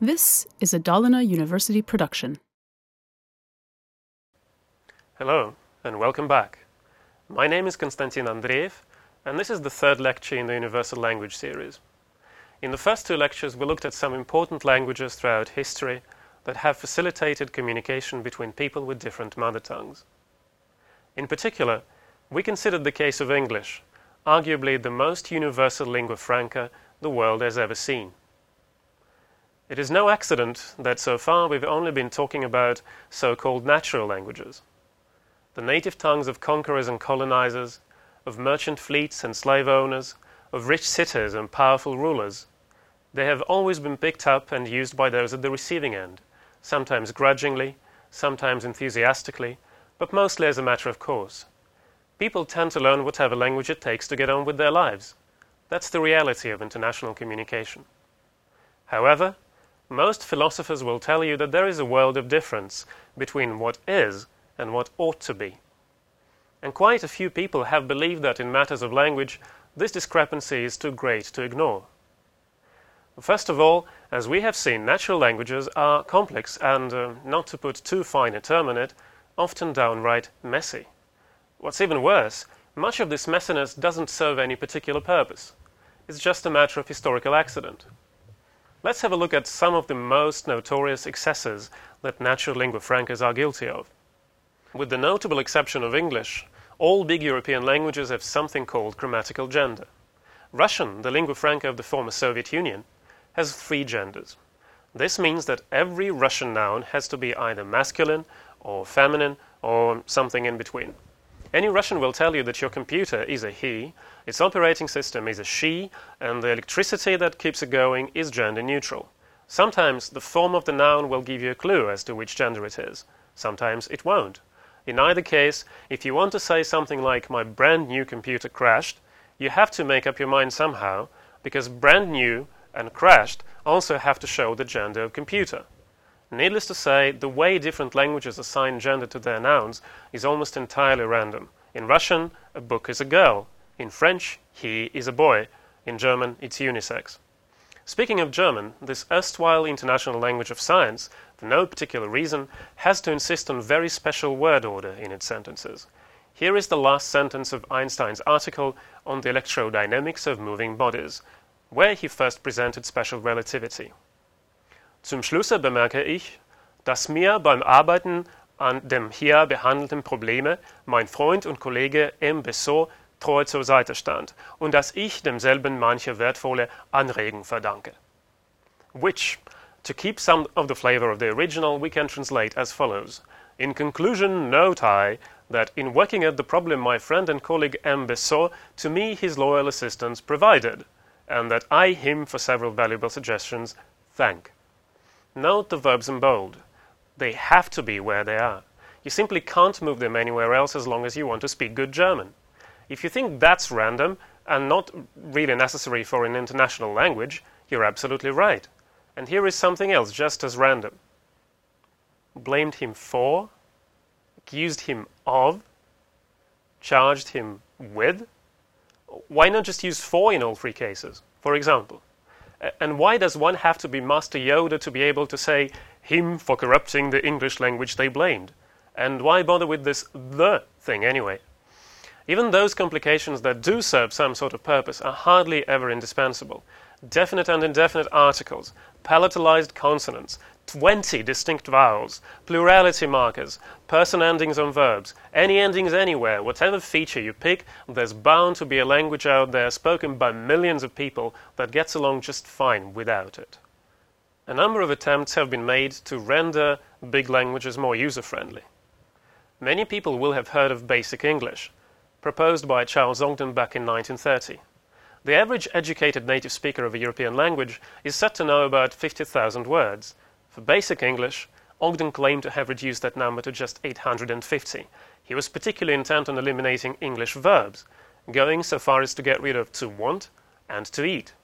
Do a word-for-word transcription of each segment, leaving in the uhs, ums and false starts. This is a Dalarna University production. Hello, and welcome back. My name is Konstantin Andreev, and this is the third lecture in the Universal Language series. In the first two lectures, we looked at some important languages throughout history that have facilitated communication between people with different mother tongues. In particular, we considered the case of English, arguably the most universal lingua franca the world has ever seen. It is no accident that so far we've only been talking about so-called natural languages, the native tongues of conquerors and colonizers, of merchant fleets and slave owners, of rich cities and powerful rulers. They have always been picked up and used by those at the receiving end, sometimes grudgingly, sometimes enthusiastically, but mostly as a matter of course. People tend to learn whatever language it takes to get on with their lives. That's the reality of international communication. However, most philosophers will tell you that there is a world of difference between what is and what ought to be. And quite a few people have believed that in matters of language, this discrepancy is too great to ignore. First of all, as we have seen, natural languages are complex and, uh, not to put too fine a term on it, often downright messy. What's even worse, much of this messiness doesn't serve any particular purpose. It's just a matter of historical accident. Let's have a look at some of the most notorious excesses that natural lingua francas are guilty of. With the notable exception of English, all big European languages have something called grammatical gender. Russian, the lingua franca of the former Soviet Union, has three genders. This means that every Russian noun has to be either masculine or feminine or something in between. Any Russian will tell you that your computer is a he, its operating system is a she, and the electricity that keeps it going is gender neutral. Sometimes the form of the noun will give you a clue as to which gender it is. Sometimes it won't. In either case, if you want to say something like, "My brand new computer crashed," you have to make up your mind somehow, because brand new and crashed also have to show the gender of computer. Needless to say, the way different languages assign gender to their nouns is almost entirely random. In Russian, a book is a girl. In French, he is a boy. In German, it's unisex. Speaking of German, this erstwhile international language of science, for no particular reason, has to insist on very special word order in its sentences. Here is the last sentence of Einstein's article on the electrodynamics of moving bodies, where he first presented special relativity. Zum Schlusse bemerke ich, dass mir beim Arbeiten an dem hier behandelten Probleme mein Freund und Kollege M. Besson treu zur Seite stand und dass ich demselben manche wertvolle Anregung verdanke. Which, to keep some of the flavor of the original, we can translate as follows. In conclusion, note I that in working at the problem my friend and colleague M. Besson to me his loyal assistance provided, and that I him for several valuable suggestions thank. Note the verbs in bold. They have to be where they are. You simply can't move them anywhere else as long as you want to speak good German. If you think that's random and not really necessary for an international language, you're absolutely right. And here is something else just as random. Blamed him for, accused him of, charged him with. Why not just use for in all three cases? For example, and why does one have to be Master Yoda to be able to say him for corrupting the English language they blamed? And why bother with this the thing anyway? Even those complications that do serve some sort of purpose are hardly ever indispensable. Definite and indefinite articles, palatalized consonants, twenty distinct vowels, plurality markers, person endings on verbs, any endings anywhere, whatever feature you pick, there's bound to be a language out there spoken by millions of people that gets along just fine without it. A number of attempts have been made to render big languages more user-friendly. Many people will have heard of Basic English, proposed by Charles Ogden back in nineteen thirty. The average educated native speaker of a European language is said to know about fifty thousand words. For Basic English, Ogden claimed to have reduced that number to just eight hundred fifty. He was particularly intent on eliminating English verbs, going so far as to get rid of to want and to eat.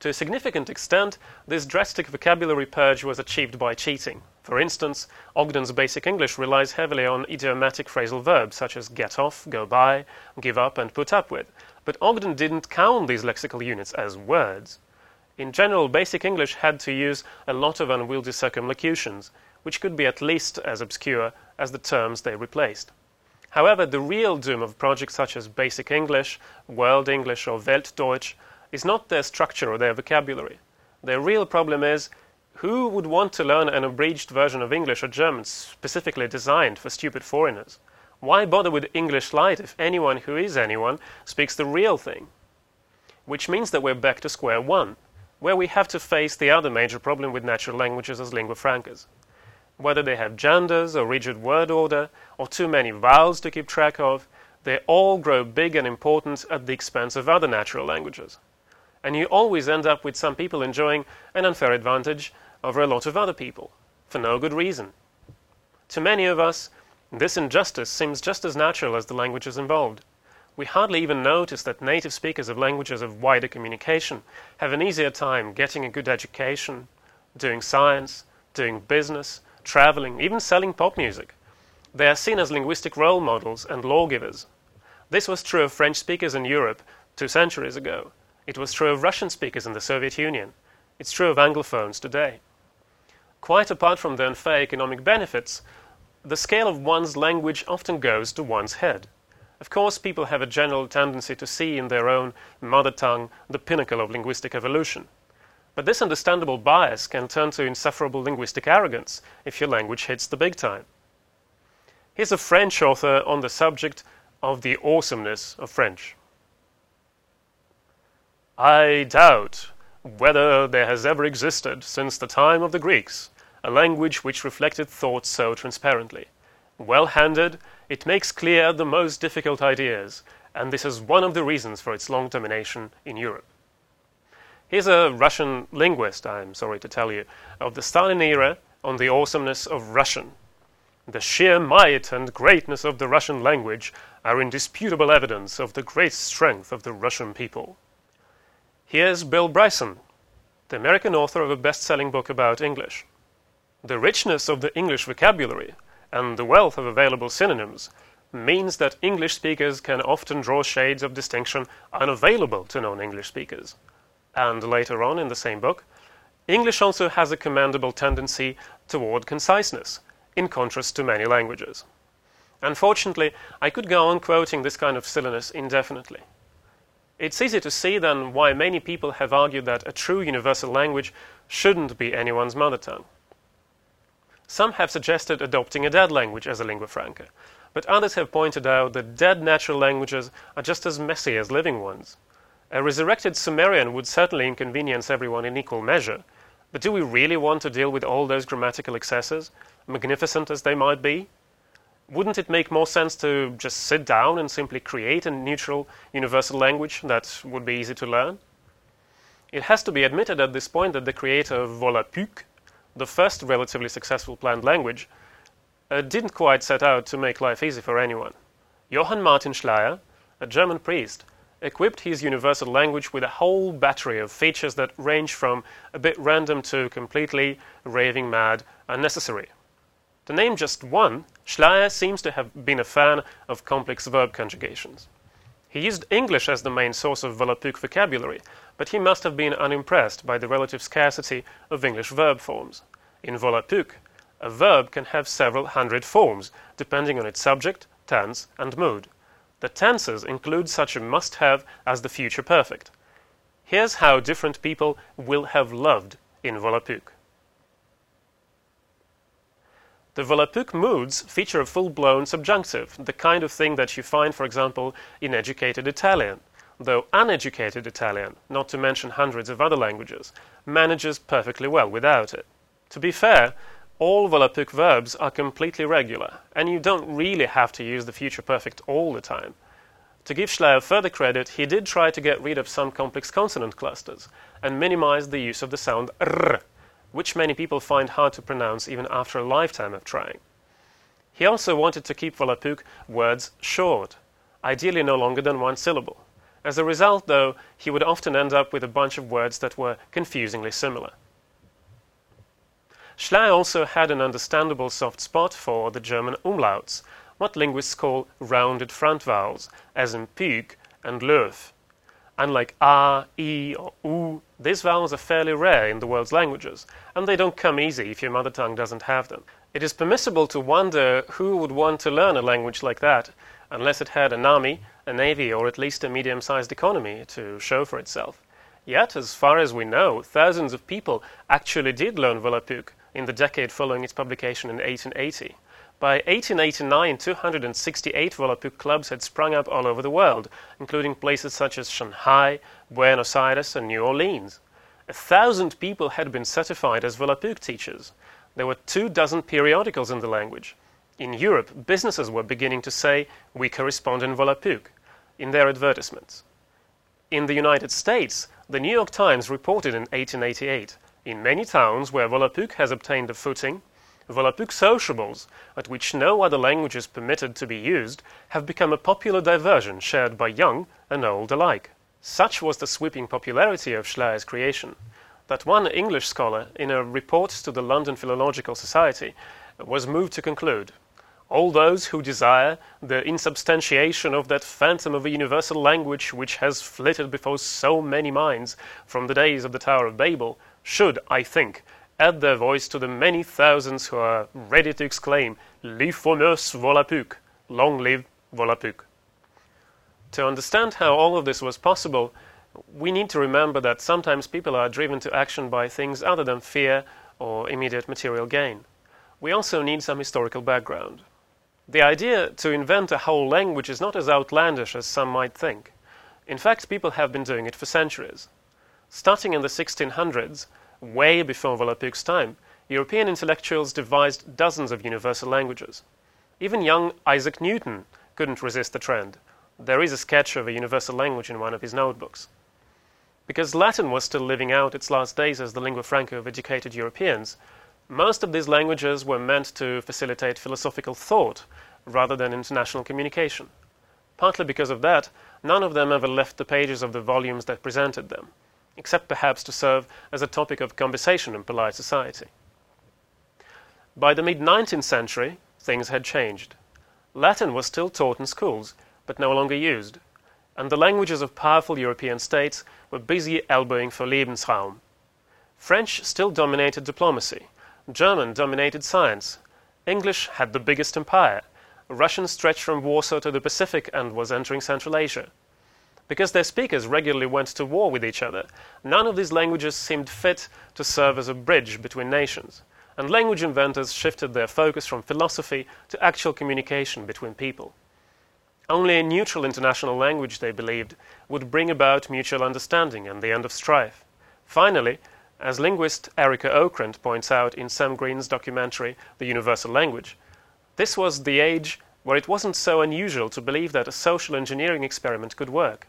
To a significant extent, this drastic vocabulary purge was achieved by cheating. For instance, Ogden's Basic English relies heavily on idiomatic phrasal verbs such as get off, go by, give up, and put up with. But Ogden didn't count these lexical units as words. in general, basic English had to use a lot of unwieldy circumlocutions, which could be at least as obscure as the terms they replaced. However, the real doom of projects such as Basic English, World English or Weltdeutsch is not their structure or their vocabulary. Their real problem is, who would want to learn an abridged version of English or German specifically designed for stupid foreigners? Why bother with English Light if anyone who is anyone speaks the real thing? Which means that we're back to square one, where we have to face the other major problem with natural languages as lingua francas. Whether they have genders or rigid word order or too many vowels to keep track of, they all grow big and important at the expense of other natural languages. And you always end up with some people enjoying an unfair advantage over a lot of other people, for no good reason. To many of us, this injustice seems just as natural as the languages involved. We hardly even notice that native speakers of languages of wider communication have an easier time getting a good education, doing science, doing business, traveling, even selling pop music. They are seen as linguistic role models and lawgivers. This was true of French speakers in Europe two centuries ago. It was true of Russian speakers in the Soviet Union. It's true of Anglophones today. Quite apart from the unfair economic benefits, the scale of one's language often goes to one's head. Of course, people have a general tendency to see in their own mother tongue the pinnacle of linguistic evolution. But this understandable bias can turn to insufferable linguistic arrogance if your language hits the big time. Here's a French author on the subject of the awesomeness of French. I doubt whether there has ever existed, since the time of the Greeks, a language which reflected thought so transparently. Well-handed, it makes clear the most difficult ideas, and this is one of the reasons for its long domination in Europe. Here's a Russian linguist, I'm sorry to tell you, of the Stalin era on the awesomeness of Russian. The sheer might and greatness of the Russian language are indisputable evidence of the great strength of the Russian people. Here's Bill Bryson, the American author of a best-selling book about English. The richness of the English vocabulary and the wealth of available synonyms means that English speakers can often draw shades of distinction unavailable to non-English speakers. And later on in the same book, English also has a commendable tendency toward conciseness, in contrast to many languages. Unfortunately, I could go on quoting this kind of silliness indefinitely. It's easy to see, then, why many people have argued that a true universal language shouldn't be anyone's mother tongue. Some have suggested adopting a dead language as a lingua franca, but others have pointed out that dead natural languages are just as messy as living ones. A resurrected Sumerian would certainly inconvenience everyone in equal measure, but do we really want to deal with all those grammatical excesses, magnificent as they might be? Wouldn't it make more sense to just sit down and simply create a neutral, universal language that would be easy to learn? It has to be admitted at this point that the creator of Volapük, the first relatively successful planned language, uh, didn't quite set out to make life easy for anyone. Johann Martin Schleyer, a German priest, equipped his universal language with a whole battery of features that range from a bit random to completely raving mad unnecessary. To name just one, Schleyer seems to have been a fan of complex verb conjugations. He used English as the main source of Volapük vocabulary, but he must have been unimpressed by the relative scarcity of English verb forms. In Volapük, a verb can have several hundred forms, depending on its subject, tense, and mood. The tenses include such a must-have as the future perfect. Here's how different people will have loved in Volapük. The Volapük moods feature a full-blown subjunctive, the kind of thing that you find, for example, in educated Italian, though uneducated Italian, not to mention hundreds of other languages, manages perfectly well without it. To be fair, all Volapük verbs are completely regular, and you don't really have to use the future perfect all the time. To give Schleyer further credit, he did try to get rid of some complex consonant clusters and minimize the use of the sound r, which many people find hard to pronounce even after a lifetime of trying. He also wanted to keep Volapük words short, ideally no longer than one syllable. As a result, though, he would often end up with a bunch of words that were confusingly similar. Schleyer also had an understandable soft spot for the German umlauts, what linguists call rounded front vowels, as in pük and löf. Unlike a, i, or u, These vowels are fairly rare in the world's languages, and they don't come easy if your mother tongue doesn't have them. It is permissible to wonder who would want to learn a language like that, unless it had an army, a navy, or at least a medium-sized economy to show for itself. Yet, as far as we know, thousands of people actually did learn Volapük in the decade following its publication in eighteen eighty. By eighteen eighty-nine, two hundred sixty-eight Volapük clubs had sprung up all over the world, including places such as Shanghai, Buenos Aires, and New Orleans. A thousand people had been certified as Volapük teachers. There were two dozen periodicals in the language. In Europe, businesses were beginning to say, "We correspond in Volapük," in their advertisements. In the United States, the New York Times reported in eighteen eighty-eight, in many towns where Volapük has obtained a footing, Volapük sociables, at which no other language is permitted to be used, have become a popular diversion shared by young and old alike. Such was the sweeping popularity of Schleyer's creation that one English scholar, in a report to the London Philological Society, was moved to conclude, "All those who desire the insubstantiation of that phantom of a universal language which has flitted before so many minds from the days of the Tower of Babel should, I think, add their voice to the many thousands who are ready to exclaim, 'Le fameux Volapük! Long live Volapük!'" To understand how all of this was possible, we need to remember that sometimes people are driven to action by things other than fear or immediate material gain. We also need some historical background. The idea to invent a whole language is not as outlandish as some might think. In fact, people have been doing it for centuries. Starting in the sixteen hundreds, way before Volapük's time, European intellectuals devised dozens of universal languages. Even young Isaac Newton couldn't resist the trend. There is a sketch of a universal language in one of his notebooks. Because Latin was still living out its last days as the lingua franca of educated Europeans, most of these languages were meant to facilitate philosophical thought rather than international communication. Partly because of that, none of them ever left the pages of the volumes that presented them, except perhaps to serve as a topic of conversation in polite society. By the mid-nineteenth century, things had changed. Latin was still taught in schools, but no longer used, and the languages of powerful European states were busy elbowing for Lebensraum. French still dominated diplomacy. German dominated science. English had the biggest empire. Russian stretched from Warsaw to the Pacific and was entering Central Asia. Because their speakers regularly went to war with each other, none of these languages seemed fit to serve as a bridge between nations, and language inventors shifted their focus from philosophy to actual communication between people. Only a neutral international language, they believed, would bring about mutual understanding and the end of strife. Finally, as linguist Erica Okrent points out in Sam Green's documentary, The Universal Language, this was the age where it wasn't so unusual to believe that a social engineering experiment could work.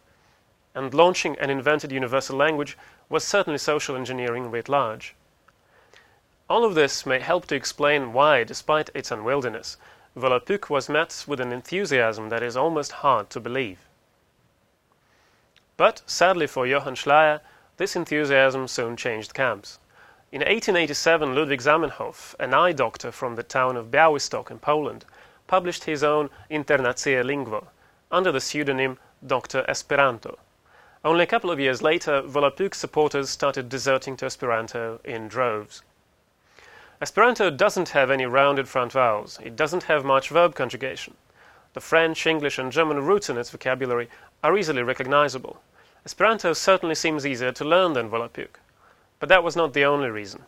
And launching an invented universal language was certainly social engineering writ large. All of this may help to explain why, despite its unwieldiness, Volapük was met with an enthusiasm that is almost hard to believe. But, sadly for Johann Schleyer, this enthusiasm soon changed camps. In eighteen eighty-seven, Ludwig Zamenhof, an eye doctor from the town of Białystok in Poland, published his own Internatie Lingvo under the pseudonym Doctor Esperanto. Only a couple of years later, Volapük supporters started deserting to Esperanto in droves. Esperanto doesn't have any rounded front vowels. It doesn't have much verb conjugation. The French, English, and German roots in its vocabulary are easily recognizable. Esperanto certainly seems easier to learn than Volapük, but that was not the only reason.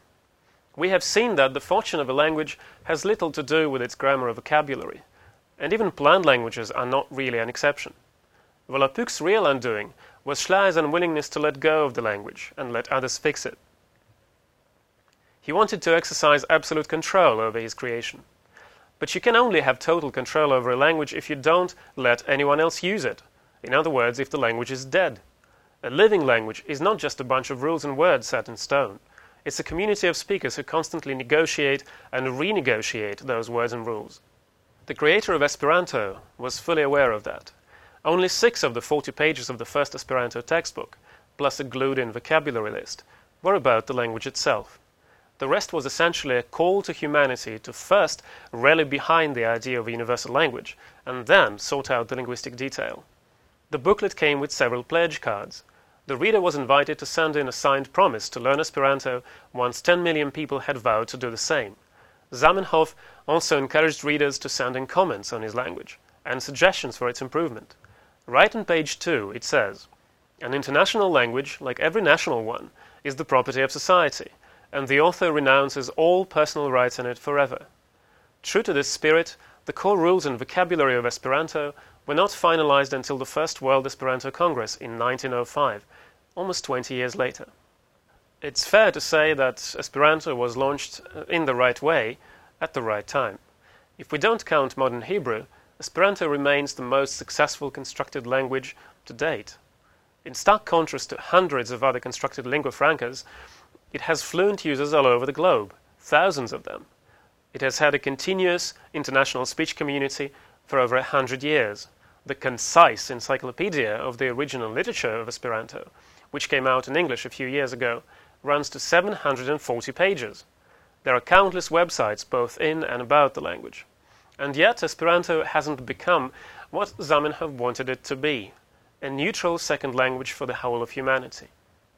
We have seen that the fortune of a language has little to do with its grammar or vocabulary, and even planned languages are not really an exception. Volapük's real undoing was Schleyer's unwillingness to let go of the language and let others fix it. He wanted to exercise absolute control over his creation. But you can only have total control over a language if you don't let anyone else use it. In other words, if the language is dead. A living language is not just a bunch of rules and words set in stone. It's a community of speakers who constantly negotiate and renegotiate those words and rules. The creator of Esperanto was fully aware of that. Only six of the forty pages of the first Esperanto textbook, plus a glued-in vocabulary list, were about the language itself. The rest was essentially a call to humanity to first rally behind the idea of a universal language, and then sort out the linguistic detail. The booklet came with several pledge cards. the reader was invited to send in a signed promise to learn Esperanto once ten million people had vowed to do the same. Zamenhof also encouraged readers to send in comments on his language and suggestions for its improvement. Right on page two, it says, "An international language, like every national one, is the property of society, and the author renounces all personal rights in it forever." True to this spirit, the core rules and vocabulary of Esperanto were not finalized until the First World Esperanto Congress in nineteen oh five, almost twenty years later. It's fair to say that Esperanto was launched in the right way, at the right time. If we don't count modern Hebrew, Esperanto remains the most successful constructed language to date. In stark contrast to hundreds of other constructed lingua francas, it has fluent users all over the globe, thousands of them. It has had a continuous international speech community for over a hundred years. The concise encyclopedia of the original literature of Esperanto, which came out in English a few years ago, runs to seven hundred forty pages. There are countless websites both in and about the language. And yet Esperanto hasn't become what Zamenhof wanted it to be, a neutral second language for the whole of humanity.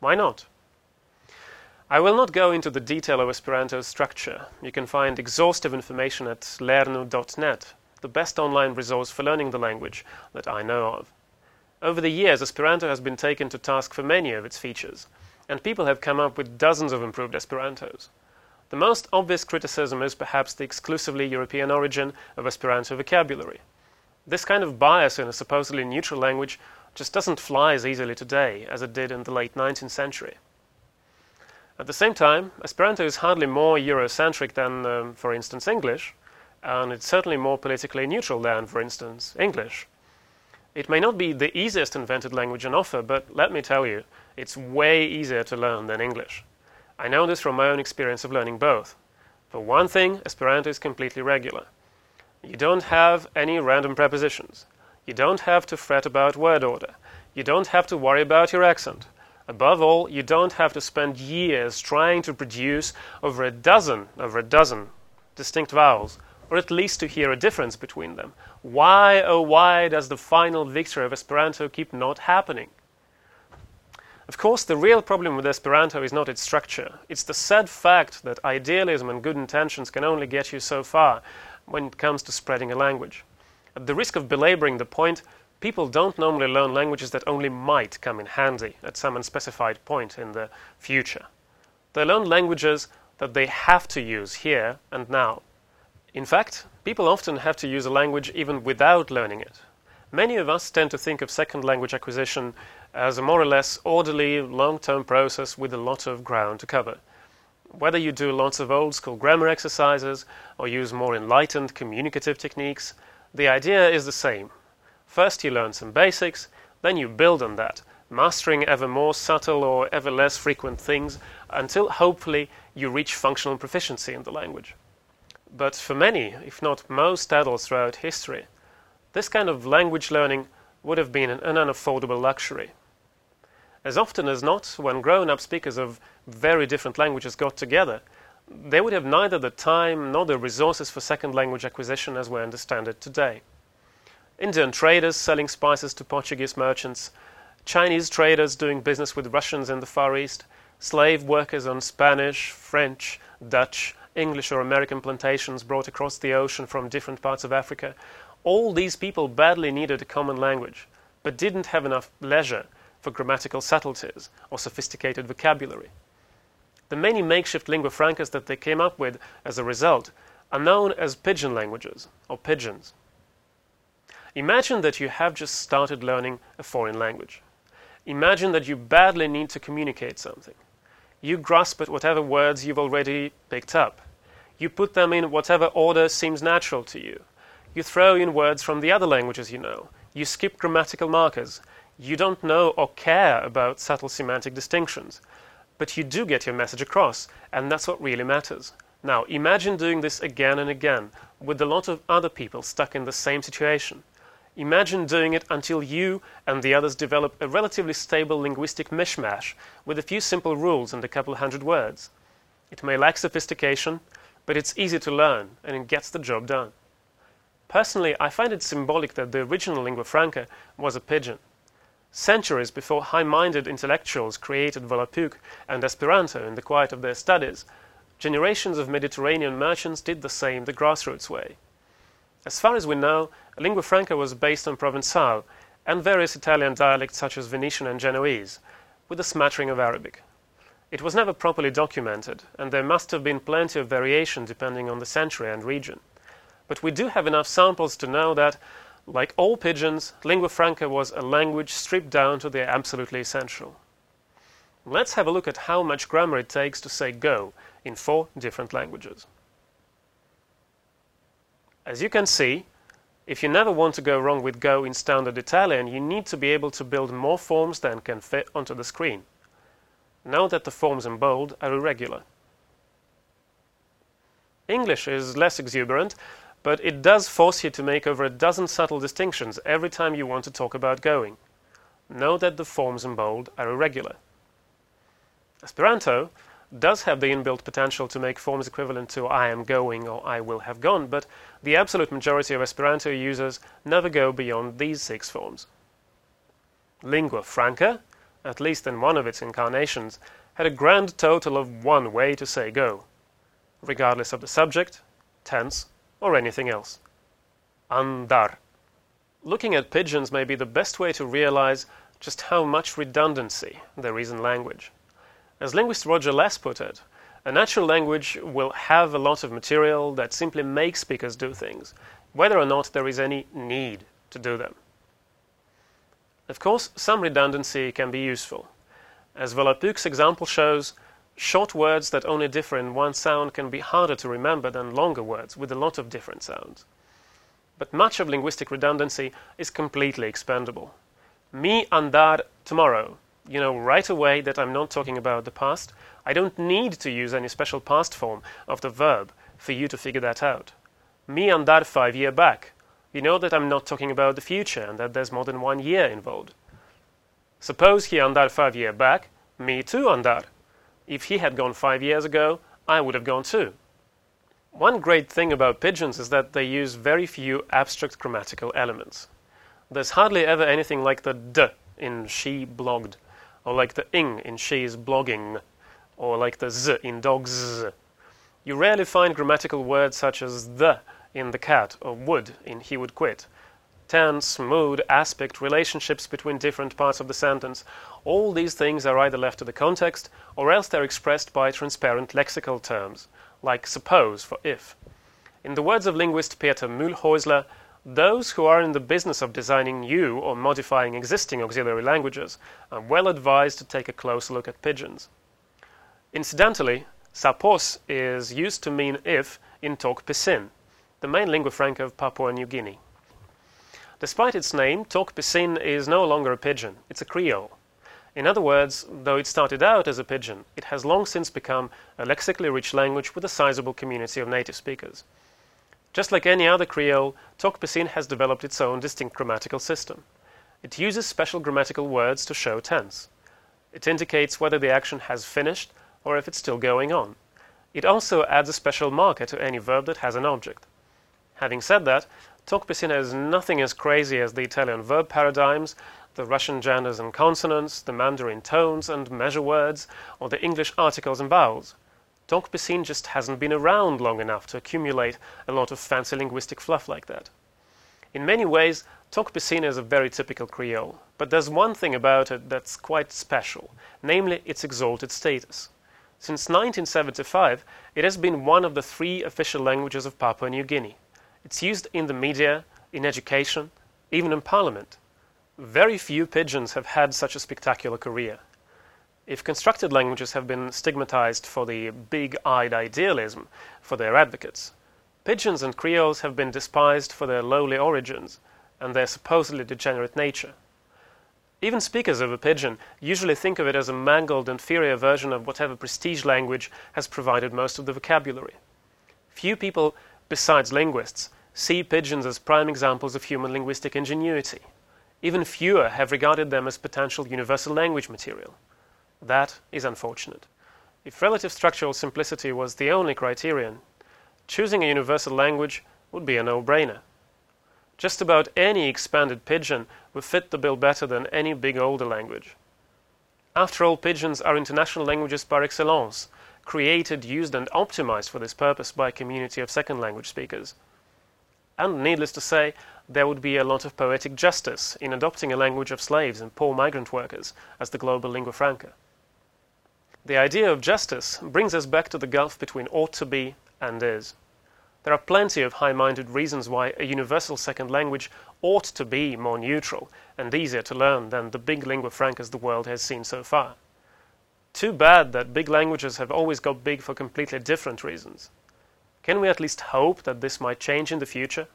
Why not? I will not go into the detail of Esperanto's structure. You can find exhaustive information at lernu dot net, the best online resource for learning the language that I know of. Over the years, Esperanto has been taken to task for many of its features, and people have come up with dozens of improved Esperantos. The most obvious criticism is perhaps the exclusively European origin of Esperanto vocabulary. This kind of bias in a supposedly neutral language just doesn't fly as easily today as it did in the late nineteenth century. At the same time, Esperanto is hardly more Eurocentric than, um, for instance, English, and it's certainly more politically neutral than, for instance, English. It may not be the easiest invented language on offer, but let me tell you, it's way easier to learn than English. I know this from my own experience of learning both. For one thing, Esperanto is completely regular. You don't have any random prepositions. You don't have to fret about word order. You don't have to worry about your accent. Above all, you don't have to spend years trying to produce over a dozen, over a dozen distinct vowels, or at least to hear a difference between them. Why, oh why, does the final victory of Esperanto keep not happening? Of course, the real problem with Esperanto is not its structure. It's the sad fact that idealism and good intentions can only get you so far when it comes to spreading a language. At the risk of belaboring the point, people don't normally learn languages that only might come in handy at some unspecified point in the future. They learn languages that they have to use here and now. In fact, people often have to use a language even without learning it. Many of us tend to think of second language acquisition as a more or less orderly, long-term process with a lot of ground to cover. Whether you do lots of old-school grammar exercises or use more enlightened communicative techniques, the idea is the same. First you learn some basics, then you build on that, mastering ever more subtle or ever less frequent things until hopefully you reach functional proficiency in the language. But for many, if not most adults throughout history, this kind of language learning would have been an unaffordable luxury. As often as not, when grown-up speakers of very different languages got together, they would have neither the time nor the resources for second language acquisition as we understand it today. Indian traders selling spices to Portuguese merchants, Chinese traders doing business with Russians in the Far East, slave workers on Spanish, French, Dutch, English or American plantations brought across the ocean from different parts of Africa. All these people badly needed a common language, but didn't have enough leisure for grammatical subtleties or sophisticated vocabulary. The many makeshift lingua francas that they came up with as a result are known as pidgin languages or pidgins. Imagine that you have just started learning a foreign language. Imagine that you badly need to communicate something. You grasp at whatever words you've already picked up. You put them in whatever order seems natural to you. You throw in words from the other languages you know. You skip grammatical markers. You don't know or care about subtle semantic distinctions. But you do get your message across, and that's what really matters. Now, imagine doing this again and again, with a lot of other people stuck in the same situation. Imagine doing it until you and the others develop a relatively stable linguistic mishmash with a few simple rules and a couple hundred words. It may lack sophistication, but it's easy to learn and it gets the job done. Personally, I find it symbolic that the original lingua franca was a pidgin. centuries before high-minded intellectuals created Volapük and Esperanto in the quiet of their studies, generations of Mediterranean merchants did the same the grassroots way. As far as we know, lingua franca was based on Provençal and various Italian dialects such as Venetian and Genoese, with a smattering of Arabic. It was never properly documented, and there must have been plenty of variation depending on the century and region. But we do have enough samples to know that, like all pidgins, lingua franca was a language stripped down to the absolutely essential. Let's have a look at how much grammar it takes to say go in four different languages. As you can see, if you never want to go wrong with go in standard Italian, you need to be able to build more forms than can fit onto the screen. Note that the forms in bold are irregular. English is less exuberant, but it does force you to make over a dozen subtle distinctions every time you want to talk about going. Note that the forms in bold are irregular. Esperanto does have the inbuilt potential to make forms equivalent to I am going or I will have gone, but the absolute majority of Esperanto users never go beyond these six forms. Lingua franca, at least in one of its incarnations, had a grand total of one way to say go, regardless of the subject, tense, or anything else. Andar. Looking at pidgins may be the best way to realize just how much redundancy there is in language. As linguist Roger Les put it, a natural language will have a lot of material that simply makes speakers do things, whether or not there is any need to do them. Of course, some redundancy can be useful. As Volapük's example shows, short words that only differ in one sound can be harder to remember than longer words with a lot of different sounds. But much of linguistic redundancy is completely expendable. Mi andar tomorrow. You know right away that I'm not talking about the past. I don't need to use any special past form of the verb for you to figure that out. Mi andar five year back. You know that I'm not talking about the future and that there's more than one year involved. Suppose he andar five year back, me too andar. If he had gone five years ago, I would have gone too. One great thing about pidgins is that they use very few abstract grammatical elements. There's hardly ever anything like the d in she blogged, or like the ing in she is blogging, or like the z in dogs. You rarely find grammatical words such as the in the cat, or would in he would quit. Tense, mood, aspect, relationships between different parts of the sentence, all these things are either left to the context or else they're expressed by transparent lexical terms, like suppose for if. In the words of linguist Peter Mühlhäusler, those who are in the business of designing new or modifying existing auxiliary languages are well advised to take a close look at pidgins. Incidentally, sapos is used to mean if in Tok Pisin, the main lingua franca of Papua New Guinea. Despite its name, Tok Pisin is no longer a pidgin, it's a creole. In other words, though it started out as a pidgin, it has long since become a lexically rich language with a sizable community of native speakers. Just like any other creole, Tok Pisin has developed its own distinct grammatical system. It uses special grammatical words to show tense. It indicates whether the action has finished or if it's still going on. It also adds a special marker to any verb that has an object. Having said that, Tok Pisin has nothing as crazy as the Italian verb paradigms, the Russian genders and consonants, the Mandarin tones and measure words, or the English articles and vowels. Tok Pisin just hasn't been around long enough to accumulate a lot of fancy linguistic fluff like that. In many ways, Tok Pisin is a very typical Creole, but there's one thing about it that's quite special, namely its exalted status. Since nineteen seventy-five, it has been one of the three official languages of Papua New Guinea. It's used in the media, in education, even in parliament. Very few pidgins have had such a spectacular career. If constructed languages have been stigmatized for the big-eyed idealism for their advocates, pidgins and creoles have been despised for their lowly origins and their supposedly degenerate nature. Even speakers of a pidgin usually think of it as a mangled, inferior version of whatever prestige language has provided most of the vocabulary. Few people, besides linguists, see pidgins as prime examples of human linguistic ingenuity. Even fewer have regarded them as potential universal language material. That is unfortunate. If relative structural simplicity was the only criterion, choosing a universal language would be a no-brainer. Just about any expanded pidgin would fit the bill better than any big older language. After all, pidgins are international languages par excellence, created, used and optimized for this purpose by a community of second language speakers. And needless to say, there would be a lot of poetic justice in adopting a language of slaves and poor migrant workers as the global lingua franca. The idea of justice brings us back to the gulf between ought to be and is. There are plenty of high-minded reasons why a universal second language ought to be more neutral and easier to learn than the big lingua francas the world has seen so far. Too bad that big languages have always got big for completely different reasons. Can we at least hope that this might change in the future?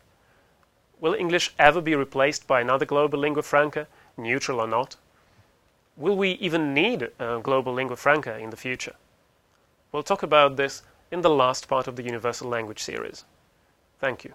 Will English ever be replaced by another global lingua franca, neutral or not? Will we even need a global lingua franca in the future? We'll talk about this in the last part of the Universal Language series. Thank you.